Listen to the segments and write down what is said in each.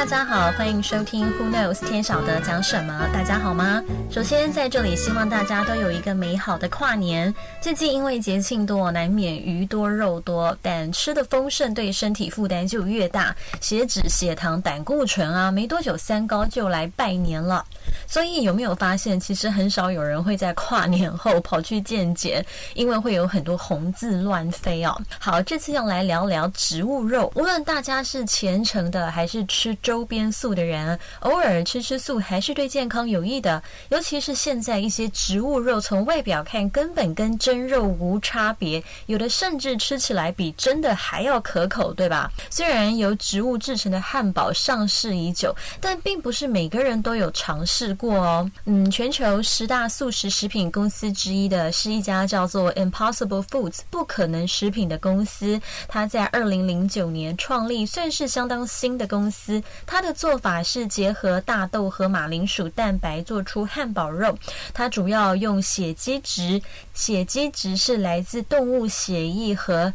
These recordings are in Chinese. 大家好，欢迎收听 Who Knows 天晓得讲什么。大家好吗？首先在这里希望大家都有一个美好的跨年。最近因为节庆多，难免鱼多肉多，但吃的丰盛对身体负担就越大，血脂、血糖、胆固醇啊，没多久三高就来拜年了。所以有没有发现，其实很少有人会在跨年后跑去健检，因为会有很多红字乱飞哦。好，这次要来聊聊植物肉。无论大家是虔诚的还是吃周边素的人，偶尔吃素还是对健康有益的。尤其是现在一些植物肉，从外表看根本跟真肉无差别，有的甚至吃起来比真的还要可口，对吧？虽然由植物制成的汉堡上市已久，但并不是每个人都有尝试过哦。全球10大素食食品公司之一的是一家叫做 Impossible Foods 不可能食品的公司。它在2009年创立，算是相当新的公司。它的做法是结合大豆和马铃薯蛋白做出汉堡肉。它主要用血基质，血基质是来自动物血液和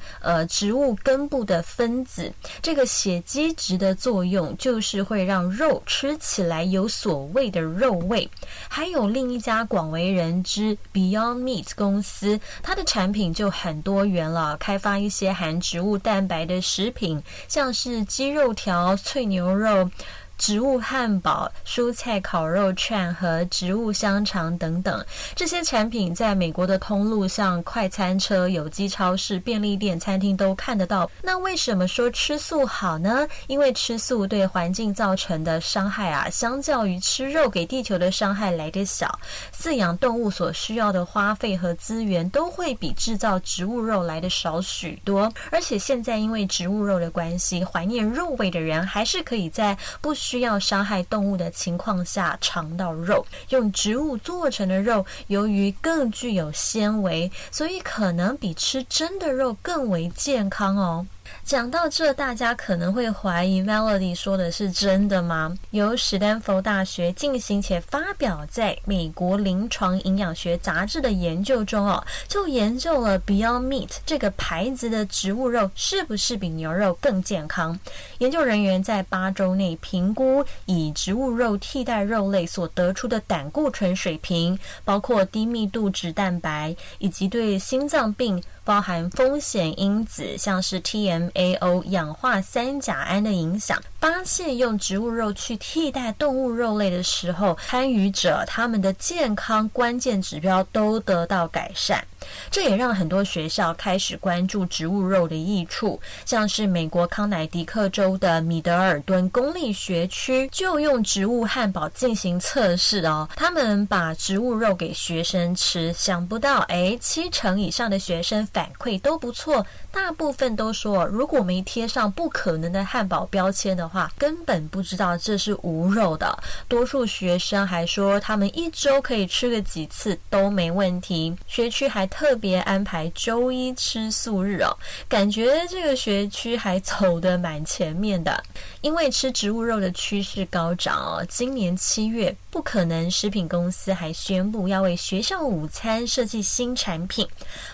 植物根部的分子。这个血基质的作用就是会让肉吃起来有所谓的肉味。还有另一家广为人知 Beyond Meat 公司，它的产品就很多元了，开发一些含植物蛋白的食品，像是鸡肉条、脆牛肉、植物汉堡、蔬菜烤肉串和植物香肠等等。这些产品在美国的通路上、快餐车、有机超市、便利店、餐厅都看得到。那为什么说吃素好呢？因为吃素对环境造成的伤害啊，相较于吃肉给地球的伤害来得小。饲养动物所需要的花费和资源都会比制造植物肉来得少许多。而且现在因为植物肉的关系，怀念肉味的人还是可以在不需要伤害动物的情况下尝到肉。用植物做成的肉由于更具有纤维，所以可能比吃真的肉更为健康哦。讲到这，大家可能会怀疑 Melody 说的是真的吗？由史丹佛大学进行且发表在美国临床营养学杂志的研究中就研究了 Beyond Meat 这个牌子的植物肉是不是比牛肉更健康。研究人员在8周内评估以植物肉替代肉类所得出的胆固醇水平，包括低密度脂蛋白，以及对心脏病包含风险因子，像是 TMAO 氧化三甲胺的影响。发现用植物肉去替代动物肉类的时候，参与者他们的健康关键指标都得到改善。这也让很多学校开始关注植物肉的益处，像是美国康乃狄克州的米德尔顿公立学区就用植物汉堡进行测试他们把植物肉给学生吃，想不到7成以上的学生反馈都不错，大部分都说如果没贴上不可能的汉堡标签的话，根本不知道这是无肉的。多数学生还说他们1周可以吃个几次都没问题。学区还特别安排周1吃素日感觉这个学区还走得蛮前面的。因为吃植物肉的趋势高涨今年7月，不可能食品公司还宣布要为学校午餐设计新产品，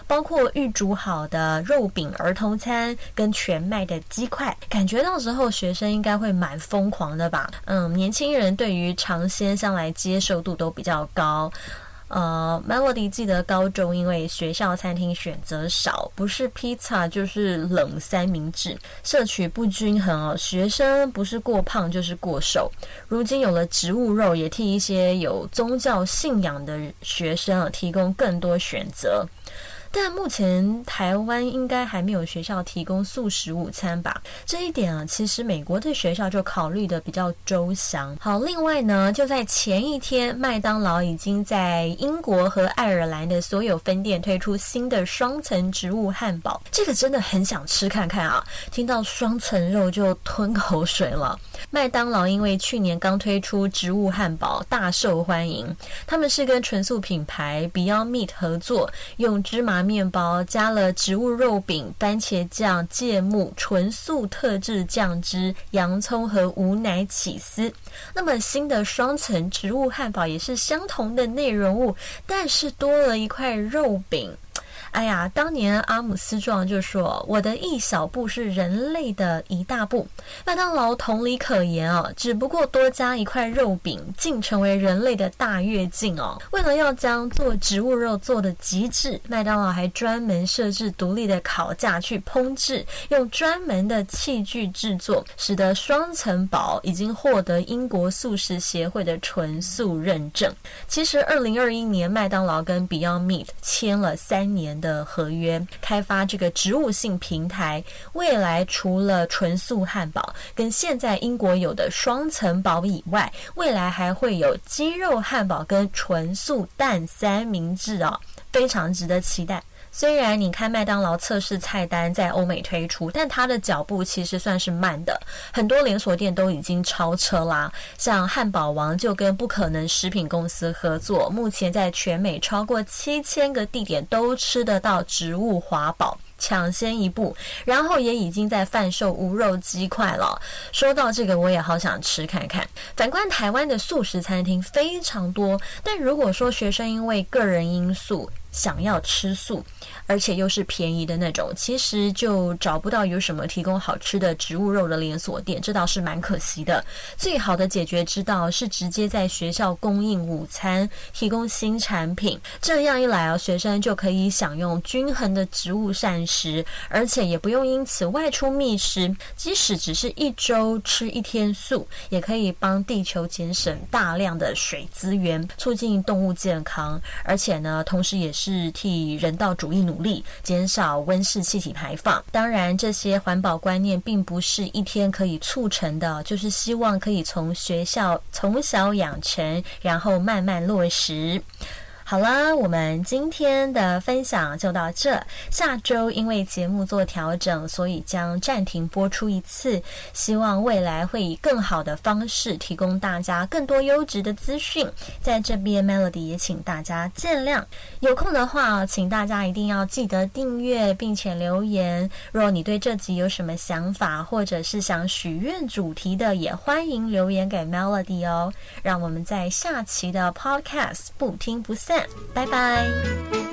包括预煮好的肉饼儿童餐跟全麦的鸡块。感觉到时候学生应该会蛮疯狂的吧？年轻人对于尝鲜向来接受度都比较高。Melody 记得高中因为学校餐厅选择少，不是披萨就是冷三明治，摄取不均衡学生不是过胖就是过瘦。如今有了植物肉，也替一些有宗教信仰的学生提供更多选择。但目前台湾应该还没有学校提供素食午餐吧？这一点其实美国的学校就考虑的比较周详。好，另外呢，就在前一天，麦当劳已经在英国和爱尔兰的所有分店推出新的双层植物汉堡。这个真的很想吃看看啊！听到双层肉就吞口水了。麦当劳因为去年刚推出植物汉堡，大受欢迎。他们是跟纯素品牌 Beyond Meat 合作，用芝麻面包加了植物肉饼、番茄酱、芥末、纯素特制酱汁、洋葱和无奶起司。那么新的双层植物汉堡也是相同的内容物，但是多了一块肉饼。哎呀，当年阿姆斯壮就说，我的一小步是人类的一大步。麦当劳同理可言哦，只不过多加一块肉饼，竟成为人类的大跃进哦。为了要将做植物肉做的极致，麦当劳还专门设置独立的烤架去烹制，用专门的器具制作，使得双层堡已经获得英国素食协会的纯素认证。其实2021年麦当劳跟 Beyond Meat 签了3年的合约，开发这个植物性平台，未来除了纯素汉堡跟现在英国有的双层堡以外，未来还会有鸡肉汉堡跟纯素蛋三明治哦，非常值得期待。虽然你看麦当劳测试菜单在欧美推出，但它的脚步其实算是慢的，很多连锁店都已经超车啦。像汉堡王就跟不可能食品公司合作，目前在全美超过7000个地点都吃得到植物华堡，抢先一步，然后也已经在贩售无肉鸡块了。说到这个，我也好想吃看看。反观台湾的素食餐厅非常多，但如果说学生因为个人因素想要吃素，而且又是便宜的那种，其实就找不到有什么提供好吃的植物肉的连锁店，这倒是蛮可惜的。最好的解决之道是直接在学校供应午餐，提供新产品，这样一来啊，学生就可以享用均衡的植物膳食，而且也不用因此外出觅食，即使只是1周吃1天素，也可以帮地球节省大量的水资源，促进动物健康，而且呢，同时也是替人道主义努力，减少温室气体排放。当然这些环保观念并不是一天可以促成的，就是希望可以从学校从小养成，然后慢慢落实。好了，我们今天的分享就到这。下周因为节目做调整，所以将暂停播出1次，希望未来会以更好的方式提供大家更多优质的资讯。在这边 Melody 也请大家见谅，有空的话请大家一定要记得订阅并且留言。如果你对这集有什么想法，或者是想许愿主题的，也欢迎留言给 Melody 哦。让我们在下期的 Podcast 不听不散，拜拜。